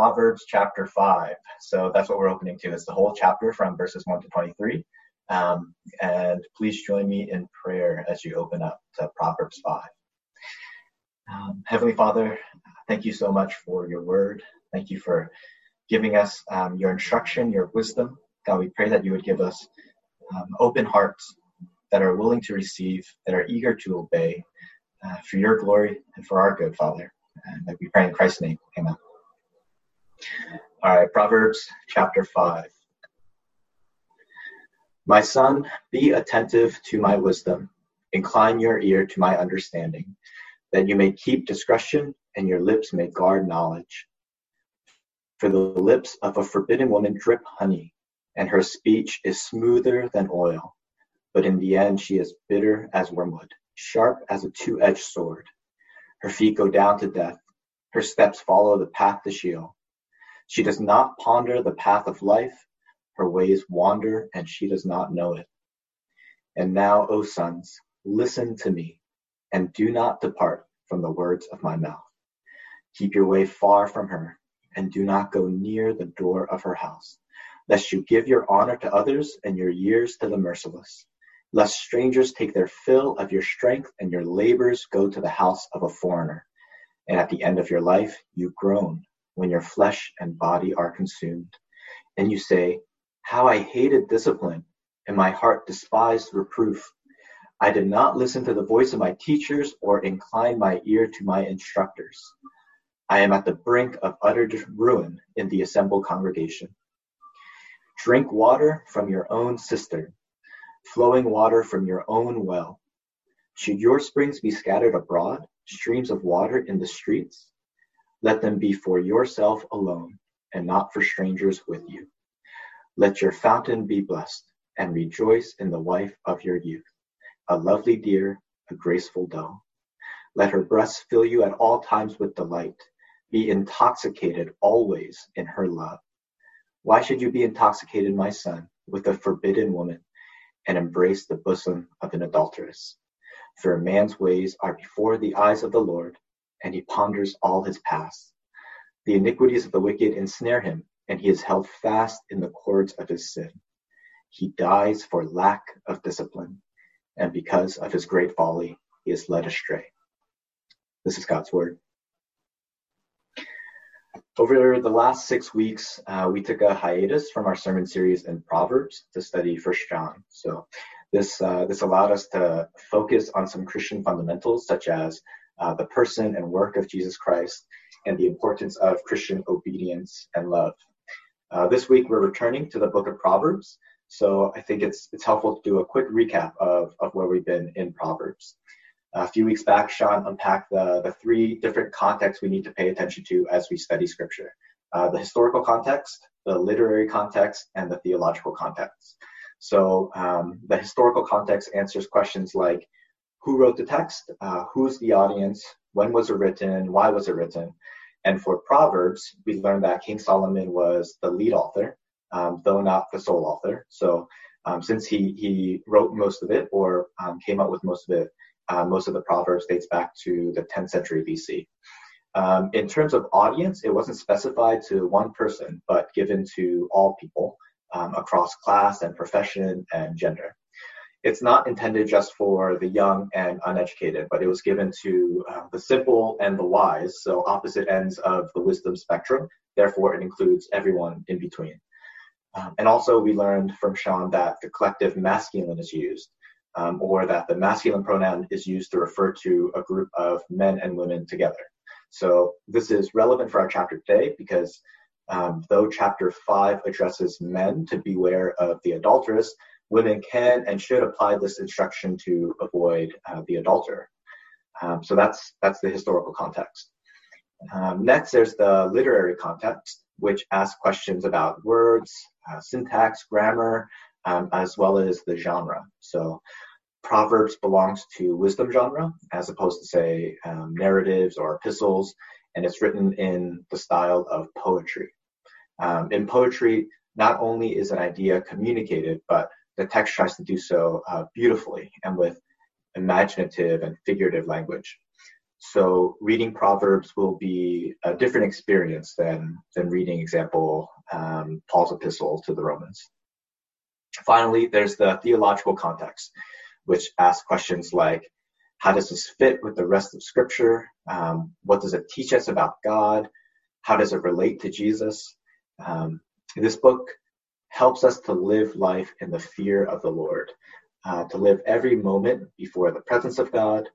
Proverbs chapter 5. So that's what we're opening to. It's the whole chapter from verses 1 to 23. And please join me in prayer as you open up to Proverbs 5. Heavenly Father, thank you so much for your word. Thank you for giving us your instruction, your wisdom. God, we pray that you would give us open hearts that are willing to receive, that are eager to obey for your glory and for our good, Father. And that we pray in Christ's name. Amen. All right, Proverbs chapter 5. My son, be attentive to my wisdom. Incline your ear to my understanding, that you may keep discretion and your lips may guard knowledge. For the lips of a forbidden woman drip honey, and her speech is smoother than oil. But in the end, she is bitter as wormwood, sharp as a two-edged sword. Her feet go down to death. Her steps follow the path to Sheol. She does not ponder the path of life. Her ways wander, and she does not know it. And now, O sons, listen to me, and do not depart from the words of my mouth. Keep your way far from her, and do not go near the door of her house, lest you give your honor to others and your years to the merciless, lest strangers take their fill of your strength and your labors go to the house of a foreigner. And at the end of your life, you groan when your flesh and body are consumed. And you say, how I hated discipline, and my heart despised reproof. I did not listen to the voice of my teachers or incline my ear to my instructors. I am at the brink of utter ruin in the assembled congregation. Drink water from your own cistern, flowing water from your own well. Should your springs be scattered abroad, streams of water in the streets? Let them be for yourself alone, and not for strangers with you. Let your fountain be blessed, and rejoice in the wife of your youth, a lovely deer, a graceful doe. Let her breasts fill you at all times with delight. Be intoxicated always in her love. Why should you be intoxicated, my son, with a forbidden woman, and embrace the bosom of an adulteress? For a man's ways are before the eyes of the Lord, and he ponders all his paths. The iniquities of the wicked ensnare him, and he is held fast in the cords of his sin. He dies for lack of discipline, and because of his great folly, he is led astray. This is God's word. Over the last 6 weeks, we took a hiatus from our sermon series in Proverbs to study 1 John. So this allowed us to focus on some Christian fundamentals, such as the person and work of Jesus Christ and the importance of Christian obedience and love. This week, we're returning to the book of Proverbs. So I think it's helpful to do a quick recap of where we've been in Proverbs. A few weeks back, Sean unpacked the three different contexts we need to pay attention to as we study Scripture. The historical context, the literary context, and the theological context. So the historical context answers questions like, who wrote the text? Who's the audience? When was it written? Why was it written? And for Proverbs, we learned that King Solomon was the lead author, though not the sole author. So since he wrote most of it or came up with most of it, most of the Proverbs dates back to the 10th century BC. In terms of audience, it wasn't specified to one person, but given to all people across class and profession and gender. It's not intended just for the young and uneducated, but it was given to the simple and the wise, so opposite ends of the wisdom spectrum. Therefore, it includes everyone in between. And also, we learned from Sean that the collective masculine is used. Or that the masculine pronoun is used to refer to a group of men and women together. So this is relevant for our chapter today because though chapter 5 addresses men to beware of the adulteress, women can and should apply this instruction to avoid the adulterer. So that's the historical context. Next, there's the literary context, which asks questions about words, syntax, grammar, as well as the genre. So Proverbs belongs to wisdom genre as opposed to, say, narratives or epistles, and it's written in the style of poetry. In poetry, not only is an idea communicated, but the text tries to do so beautifully and with imaginative and figurative language. So reading Proverbs will be a different experience than reading, example, Paul's epistle to the Romans. Finally, there's the theological context, which asks questions like, how does this fit with the rest of Scripture? What does it teach us about God? How does it relate to Jesus? This book helps us to live life in the fear of the Lord, to live every moment before the presence of God,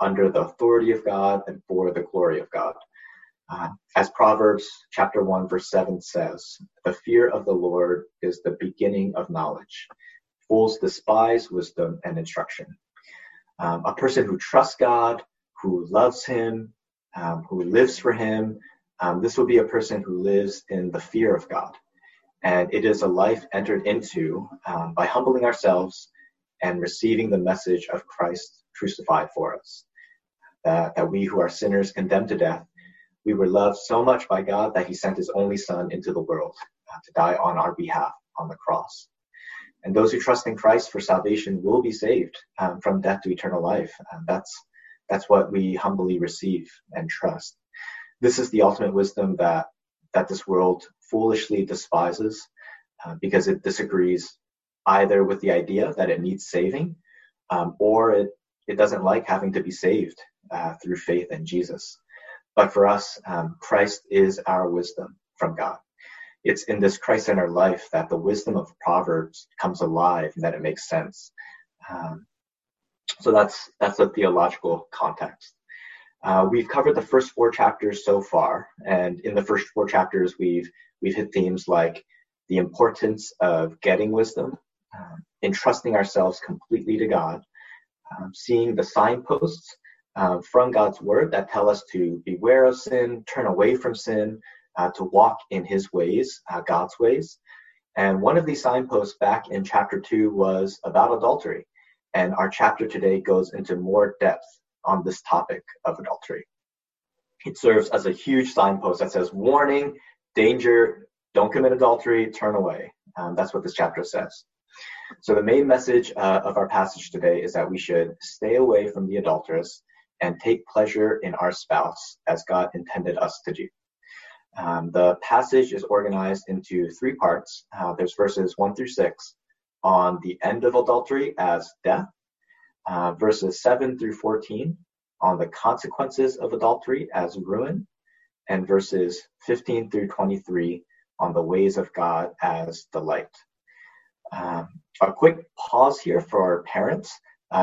under the authority of God, and for the glory of God. As Proverbs chapter 1, verse 7 says, the fear of the Lord is the beginning of knowledge. Fools despise wisdom and instruction. A person who trusts God, who loves him, who lives for him, this will be a person who lives in the fear of God. And it is a life entered into by humbling ourselves and receiving the message of Christ crucified for us, that we who are sinners condemned to death, we were loved so much by God that he sent his only son into the world to die on our behalf on the cross. And those who trust in Christ for salvation will be saved from death to eternal life. That's what we humbly receive and trust. This is the ultimate wisdom that this world foolishly despises because it disagrees either with the idea that it needs saving or it doesn't like having to be saved through faith in Jesus. But for us, Christ is our wisdom from God. It's in this Christ-centered life that the wisdom of Proverbs comes alive and that it makes sense. So that's the theological context. We've covered the first four chapters so far, and in the first four chapters, we've hit themes like the importance of getting wisdom, entrusting ourselves completely to God, seeing the signposts from God's word that tell us to beware of sin, turn away from sin, to walk in his ways, God's ways. And one of these signposts back in chapter 2 was about adultery. And our chapter today goes into more depth on this topic of adultery. It serves as a huge signpost that says, warning, danger, don't commit adultery, turn away. That's what this chapter says. So the main message of our passage today is that we should stay away from the adulteress and take pleasure in our spouse as God intended us to do. The passage is organized into three parts. There's verses 1 through 6 on the end of adultery as death, verses 7 through 14 on the consequences of adultery as ruin, and verses 15 through 23 on the ways of God as delight. A quick pause here for our parents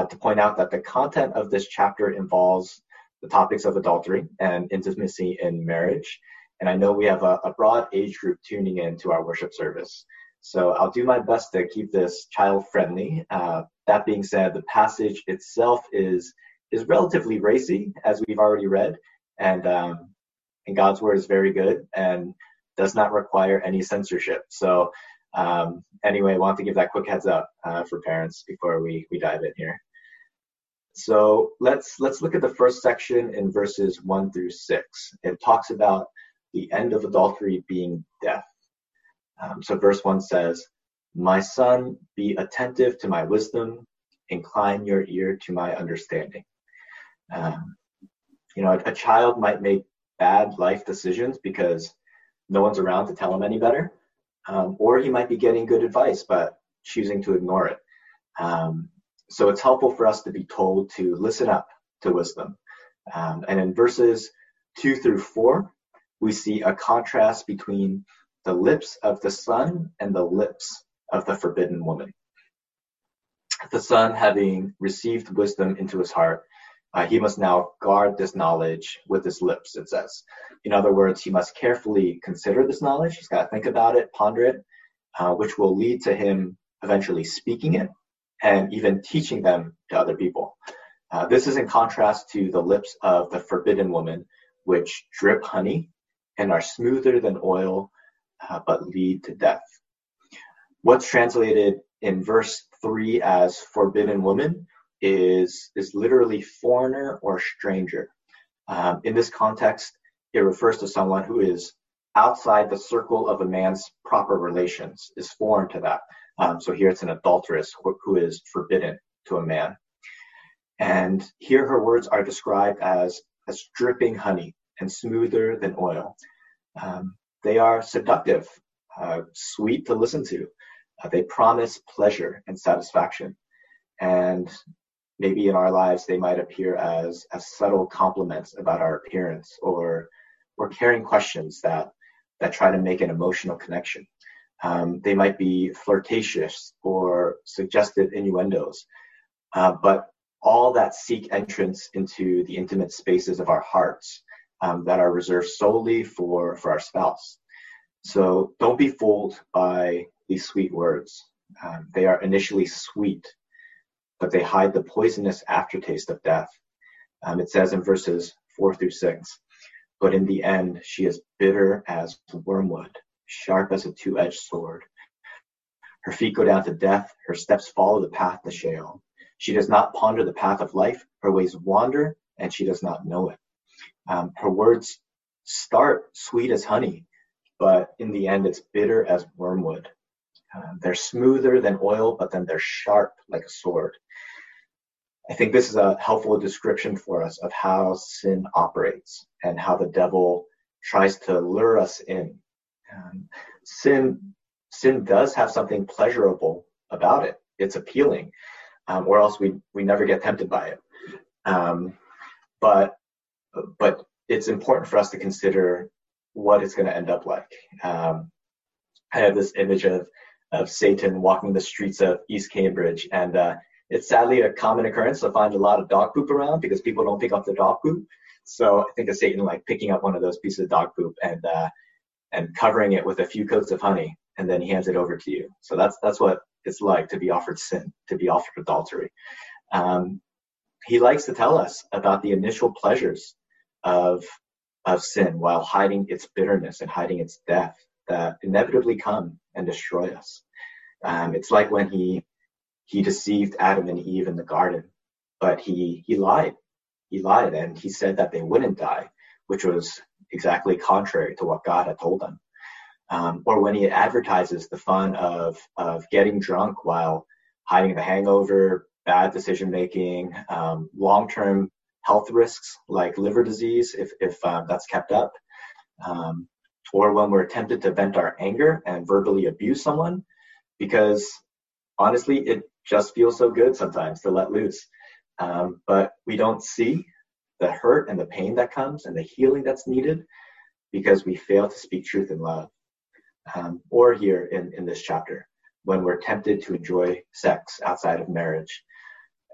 to point out that the content of this chapter involves the topics of adultery and intimacy in marriage. And I know we have a broad age group tuning in to our worship service. So I'll do my best to keep this child-friendly. That being said, the passage itself is relatively racy, as we've already read. And God's word is very good and does not require any censorship. So anyway, I want to give that quick heads up for parents before we dive in here. So let's look at the first section in verses 1 through 6. It talks about the end of adultery being death. So verse 1 says, my son, be attentive to my wisdom, incline your ear to my understanding. A child might make bad life decisions because no one's around to tell him any better. Or he might be getting good advice, but choosing to ignore it. So it's helpful for us to be told to listen up to wisdom. And in verses 2 through 4, we see a contrast between the lips of the son and the lips of the forbidden woman. The son, having received wisdom into his heart, he must now guard this knowledge with his lips, it says. In other words, he must carefully consider this knowledge. He's got to think about it, ponder it, which will lead to him eventually speaking it and even teaching them to other people. This is in contrast to the lips of the forbidden woman, which drip honey and are smoother than oil, but lead to death. What's translated in verse 3 as forbidden woman is literally foreigner or stranger. In this context, it refers to someone who is outside the circle of a man's proper relations, is foreign to that. So here it's an adulteress who is forbidden to a man. And here her words are described as as dripping honey and smoother than oil. They are seductive, sweet to listen to. They promise pleasure and satisfaction. And maybe in our lives, they might appear as subtle compliments about our appearance or caring questions that try to make an emotional connection. They might be flirtatious or suggestive innuendos, but all that seek entrance into the intimate spaces of our hearts that are reserved solely for our spouse. So don't be fooled by these sweet words. They are initially sweet, but they hide the poisonous aftertaste of death. It says in verses 4 through 6, but in the end, she is bitter as wormwood, sharp as a two-edged sword. Her feet go down to death. Her steps follow the path to Sheol. She does not ponder the path of life. Her ways wander, and she does not know it. Her words start sweet as honey, but in the end, it's bitter as wormwood. They're smoother than oil, but then they're sharp like a sword. I think this is a helpful description for us of how sin operates and how the devil tries to lure us in. Sin does have something pleasurable about it. It's appealing, or else we never get tempted by it. But it's important for us to consider what it's going to end up like. I have this image of Satan walking the streets of East Cambridge, and it's sadly a common occurrence to find a lot of dog poop around because people don't pick up the dog poop. So I think of Satan like picking up one of those pieces of dog poop and covering it with a few coats of honey, and then he hands it over to you. So that's what it's like to be offered sin, to be offered adultery. He likes to tell us about the initial pleasures of sin while hiding its bitterness and hiding its death that inevitably come and destroy us. It's like when he deceived Adam and Eve in the garden, but he lied, and he said that they wouldn't die, which was exactly contrary to what God had told them. Or when he advertises the fun of getting drunk while hiding the hangover, bad decision-making, long-term health risks like liver disease, if that's kept up. Or when we're tempted to vent our anger and verbally abuse someone, because honestly, it just feels so good sometimes to let loose. But we don't see the hurt and the pain that comes and the healing that's needed because we fail to speak truth in love. Or here in this chapter, when we're tempted to enjoy sex outside of marriage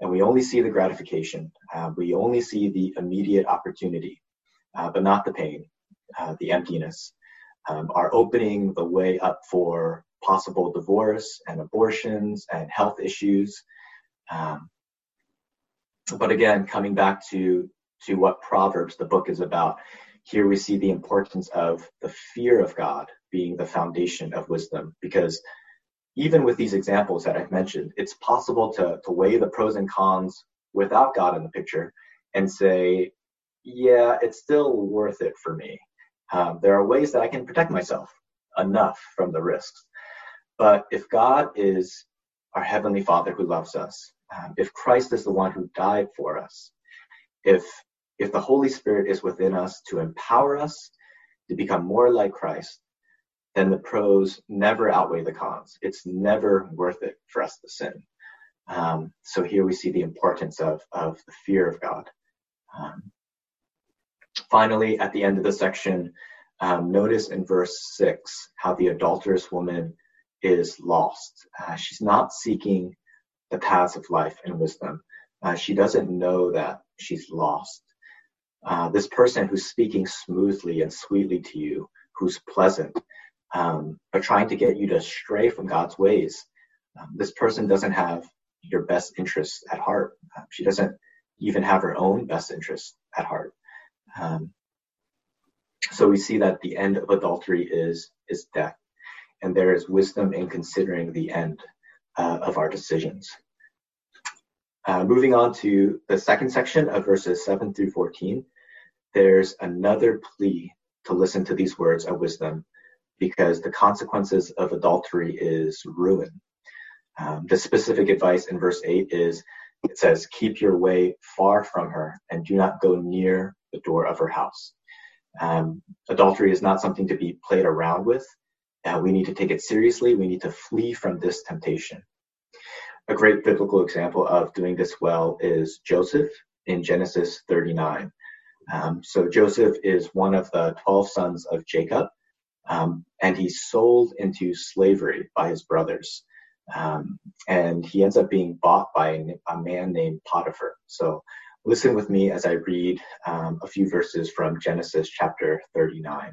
and we only see the gratification, we only see the immediate opportunity, but not the pain, the emptiness, are opening the way up for possible divorce and abortions and health issues. But again, coming back to what Proverbs, the book, is about, here we see the importance of the fear of God being the foundation of wisdom, because even with these examples that I've mentioned, it's possible to weigh the pros and cons without God in the picture and say, yeah, it's still worth it for me. There are ways that I can protect myself enough from the risks. But if God is our Heavenly Father who loves us, if Christ is the one who died for us, if the Holy Spirit is within us to empower us to become more like Christ, then the pros never outweigh the cons. It's never worth it for us to sin. So here we see the importance of the fear of God. Finally, at the end of the section, notice in verse 6 how the adulterous woman is lost. She's not seeking the paths of life and wisdom. She doesn't know that she's lost. This person who's speaking smoothly and sweetly to you, who's pleasant, but trying to get you to stray from God's ways, this person doesn't have your best interests at heart. She doesn't even have her own best interests at heart. So we see that the end of adultery is death. And there is wisdom in considering the end of our decisions. Moving on to the second section of verses 7 through 14, there's another plea to listen to these words of wisdom, because the consequences of adultery is ruin. The specific advice in verse 8 is, it says, keep your way far from her and do not go near the door of her house. Adultery is not something to be played around with. We need to take it seriously. We need to flee from this temptation. A great biblical example of doing this well is Joseph in Genesis 39. So Joseph is one of the 12 sons of Jacob, and he's sold into slavery by his brothers. And he ends up being bought by a man named Potiphar. So listen with me as I read a few verses from Genesis chapter 39.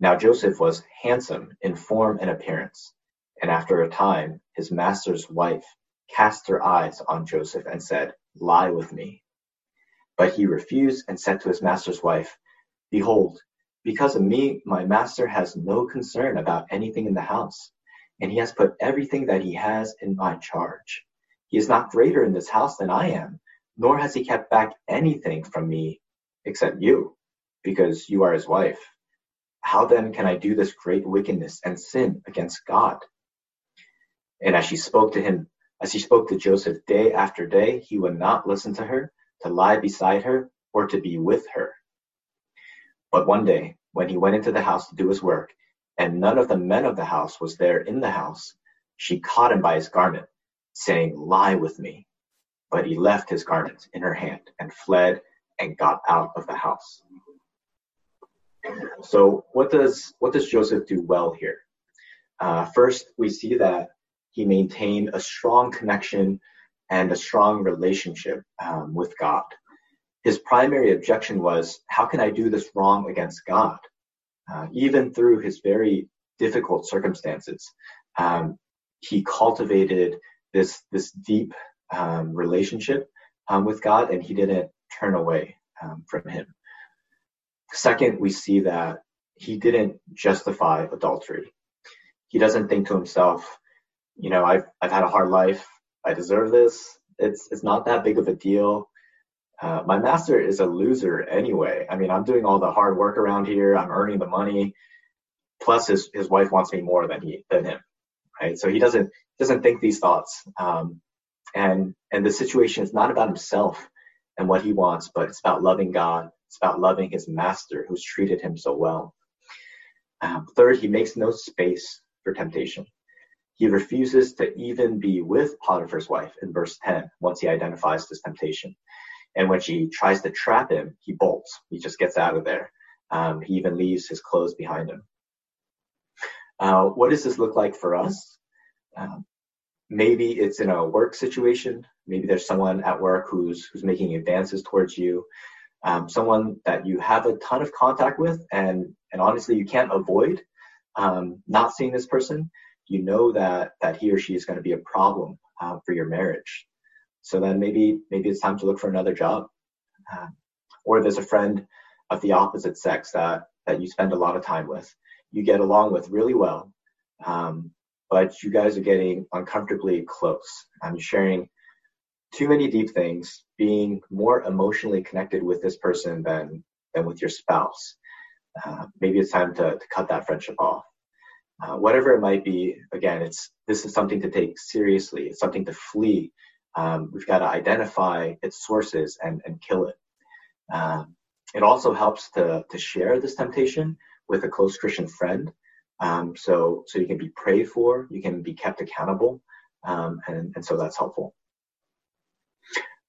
Now Joseph was handsome in form and appearance, and after a time, his master's wife cast her eyes on Joseph and said, "Lie with me." But he refused and said to his master's wife, "Behold, because of me, my master has no concern about anything in the house, and he has put everything that he has in my charge. He is not greater in this house than I am, nor has he kept back anything from me except you, because you are his wife. How then can I do this great wickedness and sin against God?" And as she spoke to Joseph day after day, he would not listen to her, to lie beside her, or to be with her. But one day, when he went into the house to do his work, and none of the men of the house was there in the house, she caught him by his garment, saying, "Lie with me." But he left his garment in her hand and fled and got out of the house. So what does Joseph do well here? First, we see that he maintained a strong connection and a strong relationship with God. His primary objection was, how can I do this wrong against God? Even through his very difficult circumstances, he cultivated this deep relationship with God, and he didn't turn away from him. Second, we see that he didn't justify adultery. He doesn't think to himself, you know, I've had a hard life. I deserve this. It's not that big of a deal. My master is a loser anyway. I mean, I'm doing all the hard work around here. I'm earning the money. Plus, his wife wants me more than him, right? So he doesn't think these thoughts. And the situation is not about himself and what he wants, but it's about loving God. It's about loving his master, who's treated him so well. Third, he makes no space for temptation. He refuses to even be with Potiphar's wife in verse 10 once he identifies this temptation. And when she tries to trap him, he bolts. He just gets out of there. He even leaves his clothes behind him. What does this look like for us? Maybe it's in a work situation. Maybe there's someone at work who's making advances towards you, someone that you have a ton of contact with, and honestly, you can't avoid not seeing this person. You know that he or she is going to be a problem for your marriage. So then maybe it's time to look for another job. Or there's a friend of the opposite sex that you spend a lot of time with. You get along with really well, but you guys are getting uncomfortably close. You're sharing too many deep things, being more emotionally connected with this person than with your spouse. Maybe it's time to cut that friendship off. Whatever it might be, again, this is something to take seriously. It's something to flee. We've got to identify its sources and kill it. It also helps to share this temptation with a close Christian friend, so you can be prayed for, you can be kept accountable, and so that's helpful.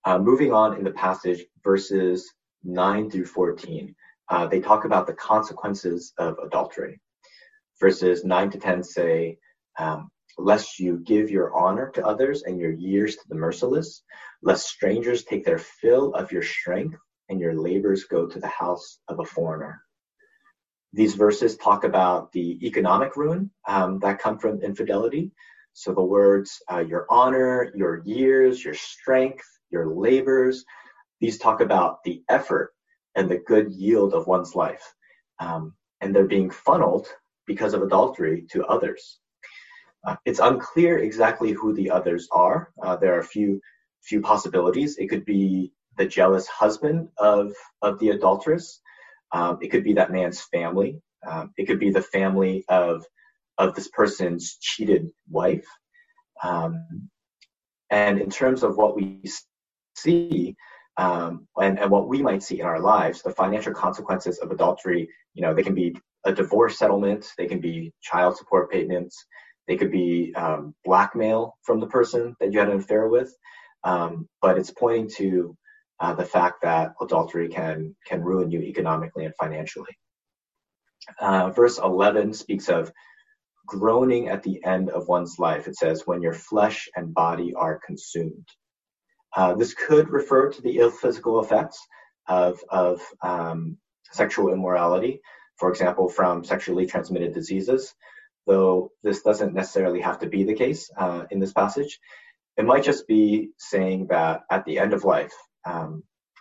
Moving on in the passage, verses 9 through 14, they talk about the consequences of adultery. verses 9 to 10 say, lest you give your honor to others and your years to the merciless, lest strangers take their fill of your strength and your labors go to the house of a foreigner. These verses talk about the economic ruin that come from infidelity. So the words, your honor, your years, your strength, your labors, these talk about the effort and the good yield of one's life. And they're being funneled because of adultery to others. It's unclear exactly who the others are. There are a few possibilities. It could be the jealous husband of the adulteress. It could be that man's family. It could be the family of this person's cheated wife. And in terms of what we see, and what we might see in our lives, the financial consequences of adultery, they can be a divorce settlement, they can be child support payments, they could be blackmail from the person that you had an affair with. But it's pointing to the fact that adultery can ruin you economically and financially. Verse 11 speaks of groaning at the end of one's life. It says, when your flesh and body are consumed. This could refer to the ill physical effects of sexual immorality, for example, from sexually transmitted diseases, though this doesn't necessarily have to be the case in this passage. It might just be saying that at the end of life,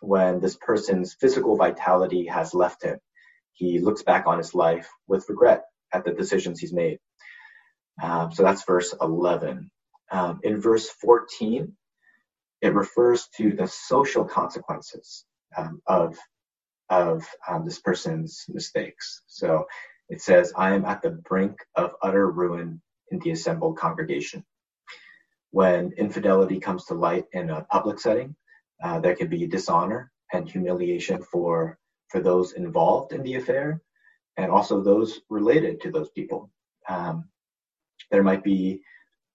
when this person's physical vitality has left him, he looks back on his life with regret at the decisions he's made. So that's verse 11. In verse 14, it refers to the social consequences of this person's mistakes. So it says, I am at the brink of utter ruin in the assembled congregation. When infidelity comes to light in a public setting, there can be dishonor and humiliation for those involved in the affair and also those related to those people. There might be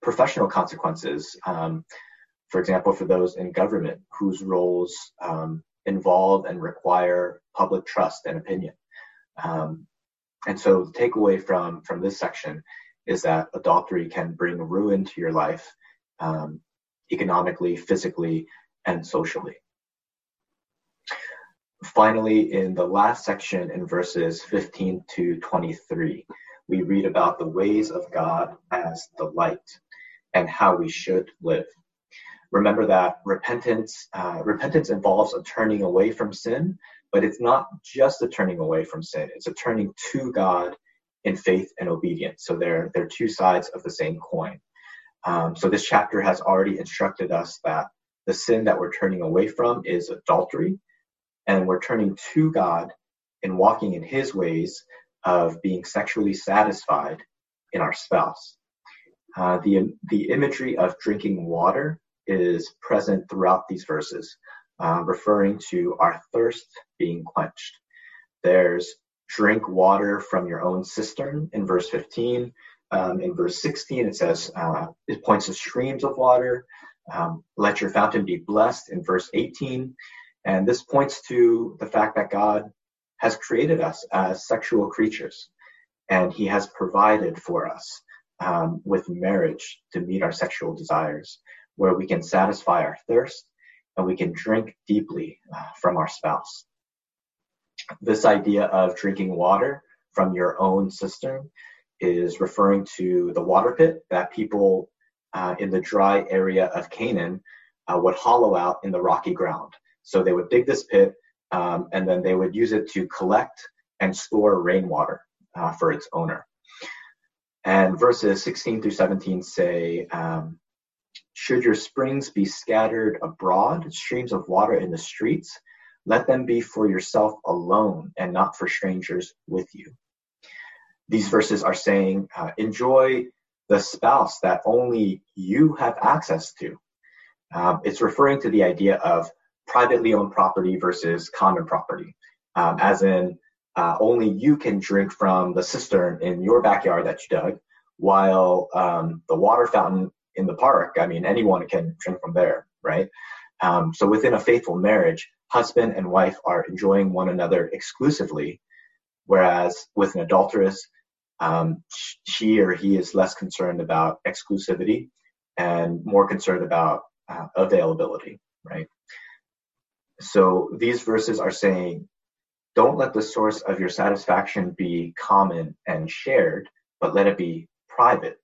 professional consequences, for example, for those in government whose roles involve and require public trust and opinion. And so the takeaway from this section is that adultery can bring ruin to your life, economically, physically, and socially. Finally, in the last section in verses 15 to 23, we read about the ways of God as the light and how we should live. Remember that repentance involves a turning away from sin, but it's not just a turning away from sin. It's a turning to God in faith and obedience. So they're two sides of the same coin. So this chapter has already instructed us that the sin that we're turning away from is adultery, and we're turning to God and walking in his ways of being sexually satisfied in our spouse. The imagery of drinking water is present throughout these verses, referring to our thirst being quenched. There's drink water from your own cistern in verse 15. In verse 16, it says, it points to streams of water. Let your fountain be blessed in verse 18. And this points to the fact that God has created us as sexual creatures, and he has provided for us with marriage to meet our sexual desires, where we can satisfy our thirst and we can drink deeply from our spouse. This idea of drinking water from your own cistern is referring to the water pit that people in the dry area of Canaan would hollow out in the rocky ground. So they would dig this pit and then they would use it to collect and store rainwater for its owner. And verses 16 through 17 say, should your springs be scattered abroad, streams of water in the streets, let them be for yourself alone and not for strangers with you. These verses are saying, enjoy the spouse that only you have access to. It's referring to the idea of privately owned property versus common property, as in only you can drink from the cistern in your backyard that you dug, while the water fountain in the park, anyone can drink from there, right? So within a faithful marriage, husband and wife are enjoying one another exclusively, whereas with an adulteress, she or he is less concerned about exclusivity and more concerned about availability, right? So these verses are saying, don't let the source of your satisfaction be common and shared, but let it be private,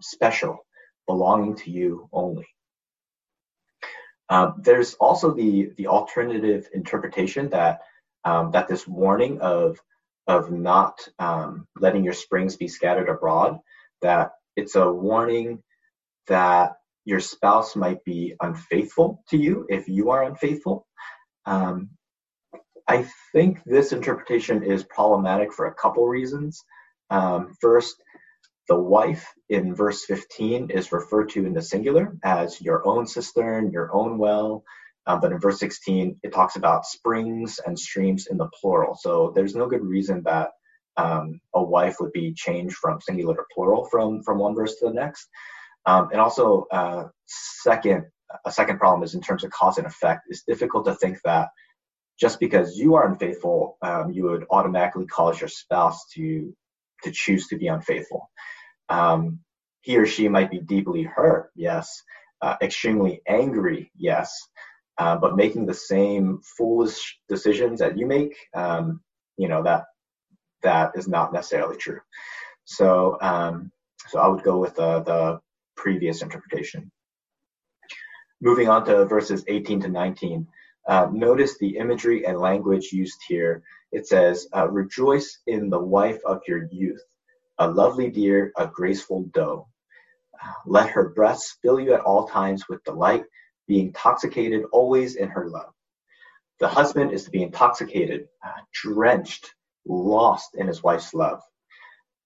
special, belonging to you only. There's also the alternative interpretation that that this warning of not letting your springs be scattered abroad, that it's a warning that your spouse might be unfaithful to you if you are unfaithful. I think this interpretation is problematic for a couple reasons. First, the wife in verse 15 is referred to in the singular as your own cistern, your own well. But in verse 16, it talks about springs and streams in the plural. So there's no good reason that a wife would be changed from singular to plural from one verse to the next. And also, a second problem is in terms of cause and effect. It's difficult to think that just because you are unfaithful, you would automatically cause your spouse to choose to be unfaithful. He or she might be deeply hurt, yes, extremely angry, yes, but making the same foolish decisions that you make, that is not necessarily true. So I would go with the previous interpretation. Moving on to verses 18 to 19, notice the imagery and language used here. It says, rejoice in the wife of your youth, a lovely deer, a graceful doe. Let her breasts fill you at all times with delight, be intoxicated always in her love. The husband is to be intoxicated, drenched, lost in his wife's love.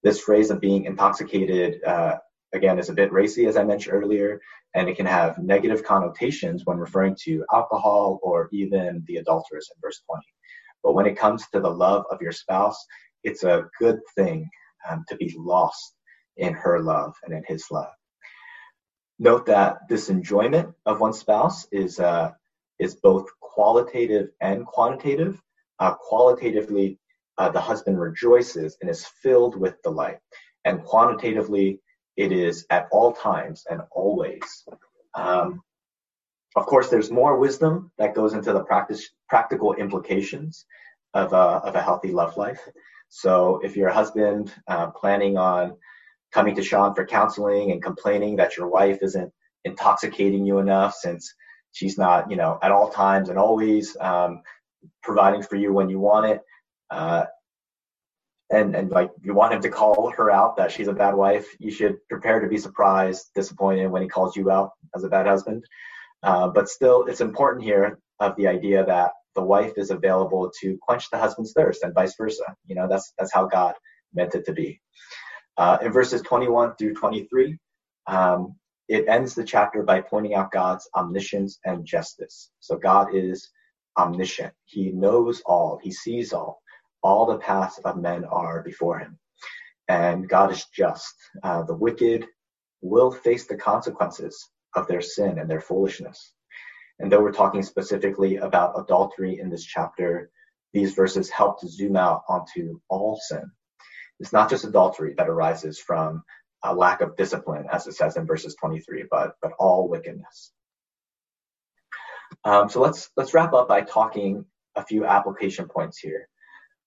This phrase of being intoxicated, again, is a bit racy, as I mentioned earlier, and it can have negative connotations when referring to alcohol or even the adulteress in verse 20. But when it comes to the love of your spouse, it's a good thing to be lost in her love and in his love. Note that this enjoyment of one's spouse is both qualitative and quantitative. Qualitatively, the husband rejoices and is filled with delight. And quantitatively, it is at all times and always. Of course, there's more wisdom that goes into the practical implications of a healthy love life. So if you're a husband planning on coming to Sean for counseling and complaining that your wife isn't intoxicating you enough since she's not, at all times and always providing for you when you want it, and like you want him to call her out that she's a bad wife, you should prepare to be surprised, disappointed when he calls you out as a bad husband. But still, it's important here of the idea that the wife is available to quench the husband's thirst and vice versa. That's how God meant it to be. In verses 21 through 23, it ends the chapter by pointing out God's omniscience and justice. So God is omniscient. He knows all. He sees all. All the paths of men are before him. And God is just. The wicked will face the consequences of their sin and their foolishness. And though we're talking specifically about adultery in this chapter, these verses help to zoom out onto all sin. It's not just adultery that arises from a lack of discipline, as it says in verses 23, but all wickedness. So let's wrap up by talking a few application points here.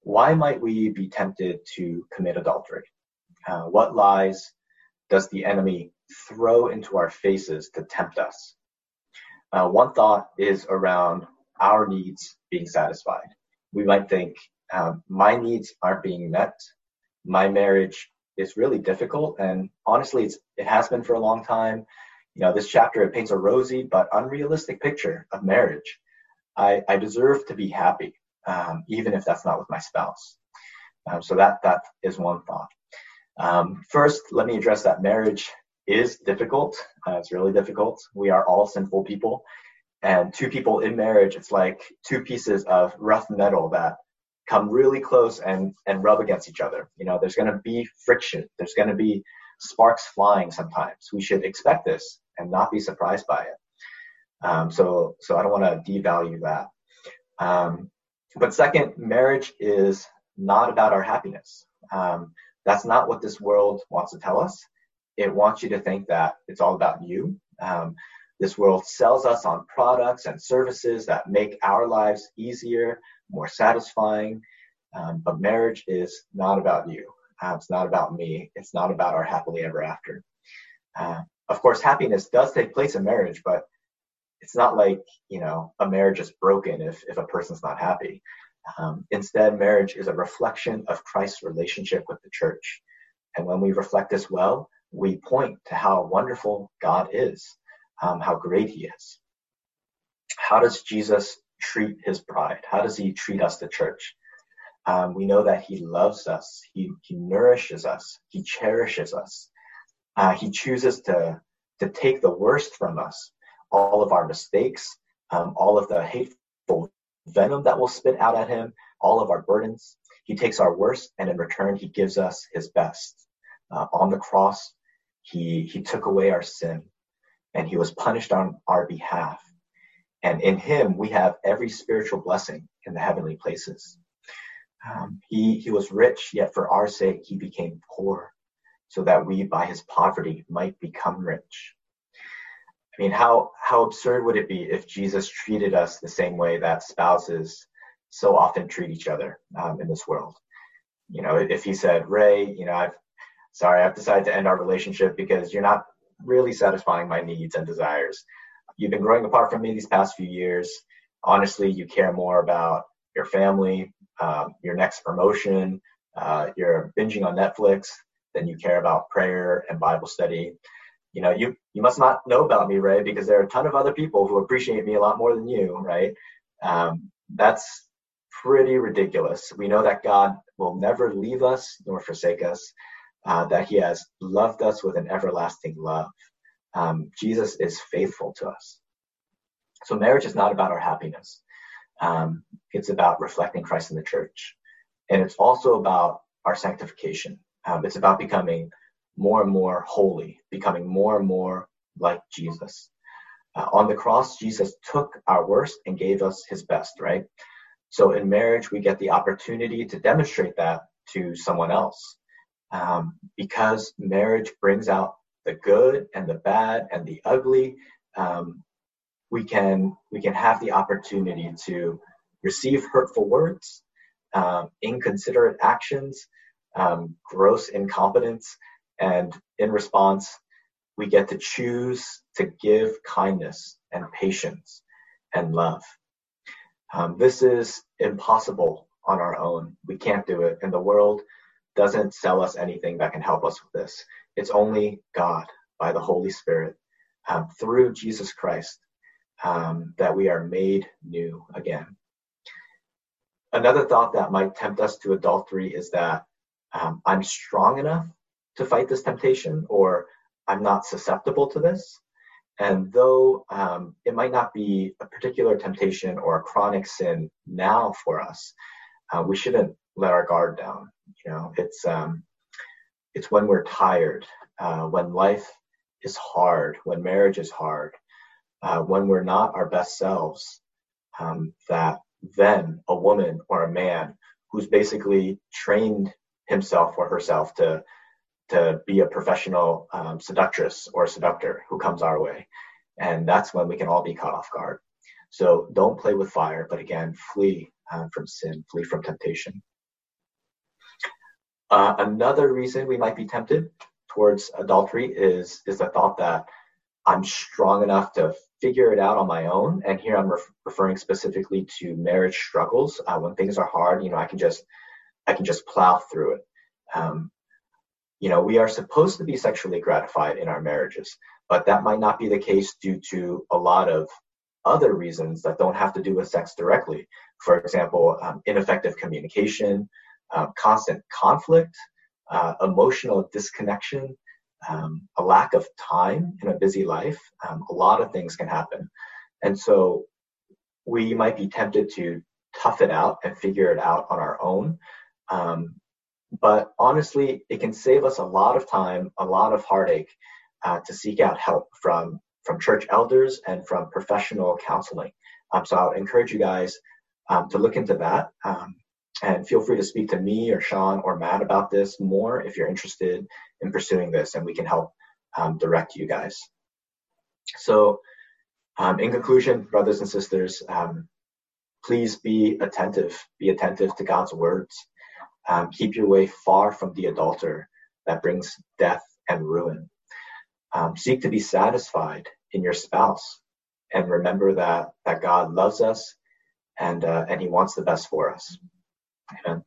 Why might we be tempted to commit adultery? What lies does the enemy throw into our faces to tempt us? One thought is around our needs being satisfied. We might think, my needs aren't being met. My marriage is really difficult. And honestly, it has been for a long time. This chapter, it paints a rosy but unrealistic picture of marriage. I deserve to be happy, even if that's not with my spouse. So that is one thought. First, let me address that marriage is difficult. It's really difficult. We are all sinful people. And two people in marriage, it's like two pieces of rough metal that come really close and rub against each other. There's going to be friction. There's going to be sparks flying sometimes. We should expect this and not be surprised by it. So I don't want to devalue that. But second, marriage is not about our happiness. That's not what this world wants to tell us. It wants you to think that it's all about you. This world sells us on products and services that make our lives easier, more satisfying. But marriage is not about you. It's not about me. It's not about our happily ever after. Of course, happiness does take place in marriage, but it's not like, a marriage is broken if a person's not happy. Instead, marriage is a reflection of Christ's relationship with the church. And when we reflect this well, we point to how wonderful God is, how great he is. How does Jesus treat his bride? How does he treat us, the church? We know that he loves us. He nourishes us. He cherishes us. He chooses to take the worst from us, all of our mistakes, all of the hateful venom that will spit out at him, all of our burdens. He takes our worst, and in return, he gives us his best. On the cross, he took away our sin, and he was punished on our behalf. And in him, we have every spiritual blessing in the heavenly places. He was rich, yet for our sake, he became poor, so that we, by his poverty, might become rich. I mean, how absurd would it be if Jesus treated us the same way that spouses so often treat each other in this world? If he said, Ray, I've decided to end our relationship because you're not really satisfying my needs and desires. You've been growing apart from me these past few years. Honestly, you care more about your family, your next promotion, you're binging on Netflix than you care about prayer and Bible study. You must not know about me, Ray, because there are a ton of other people who appreciate me a lot more than you, right? That's pretty ridiculous. We know that God will never leave us nor forsake us, that he has loved us with an everlasting love. Jesus is faithful to us. So marriage is not about our happiness. It's about reflecting Christ in the church. And it's also about our sanctification. It's about becoming more and more holy, becoming more and more like Jesus. On the cross, Jesus took our worst and gave us his best, right? So in marriage, we get the opportunity to demonstrate that to someone else, because marriage brings out the good and the bad and the ugly. We can have the opportunity to receive hurtful words, inconsiderate actions, gross incompetence, and in response, we get to choose to give kindness and patience and love. This is impossible on our own. We can't do it. And the world doesn't sell us anything that can help us with this. It's only God, by the Holy Spirit, through Jesus Christ, that we are made new again. Another thought that might tempt us to adultery is that I'm strong enough to fight this temptation, or I'm not susceptible to this. And though it might not be a particular temptation or a chronic sin now for us, we shouldn't let our guard down. It's when we're tired, when life is hard, when marriage is hard, when we're not our best selves, that then a woman or a man who's basically trained himself or herself to be a professional seductress or seductor who comes our way. And that's when we can all be caught off guard. So don't play with fire, but again, flee from sin, flee from temptation. Another reason we might be tempted towards adultery is the thought that I'm strong enough to figure it out on my own. And here I'm referring specifically to marriage struggles. When things are hard, I can just plow through it. We are supposed to be sexually gratified in our marriages, but that might not be the case due to a lot of other reasons that don't have to do with sex directly. For example, ineffective communication, constant conflict, emotional disconnection, a lack of time in a busy life. A lot of things can happen. And so we might be tempted to tough it out and figure it out on our own. But honestly, it can save us a lot of time, a lot of heartache, to seek out help from church elders and from professional counseling. So I'll encourage you guys to look into that. And feel free to speak to me or Sean or Matt about this more if you're interested in pursuing this, and we can help direct you guys. So in conclusion, brothers and sisters, please be attentive to God's words. Keep your way far from the adulterer that brings death and ruin. Seek to be satisfied in your spouse, and remember that God loves us and he wants the best for us. Amen.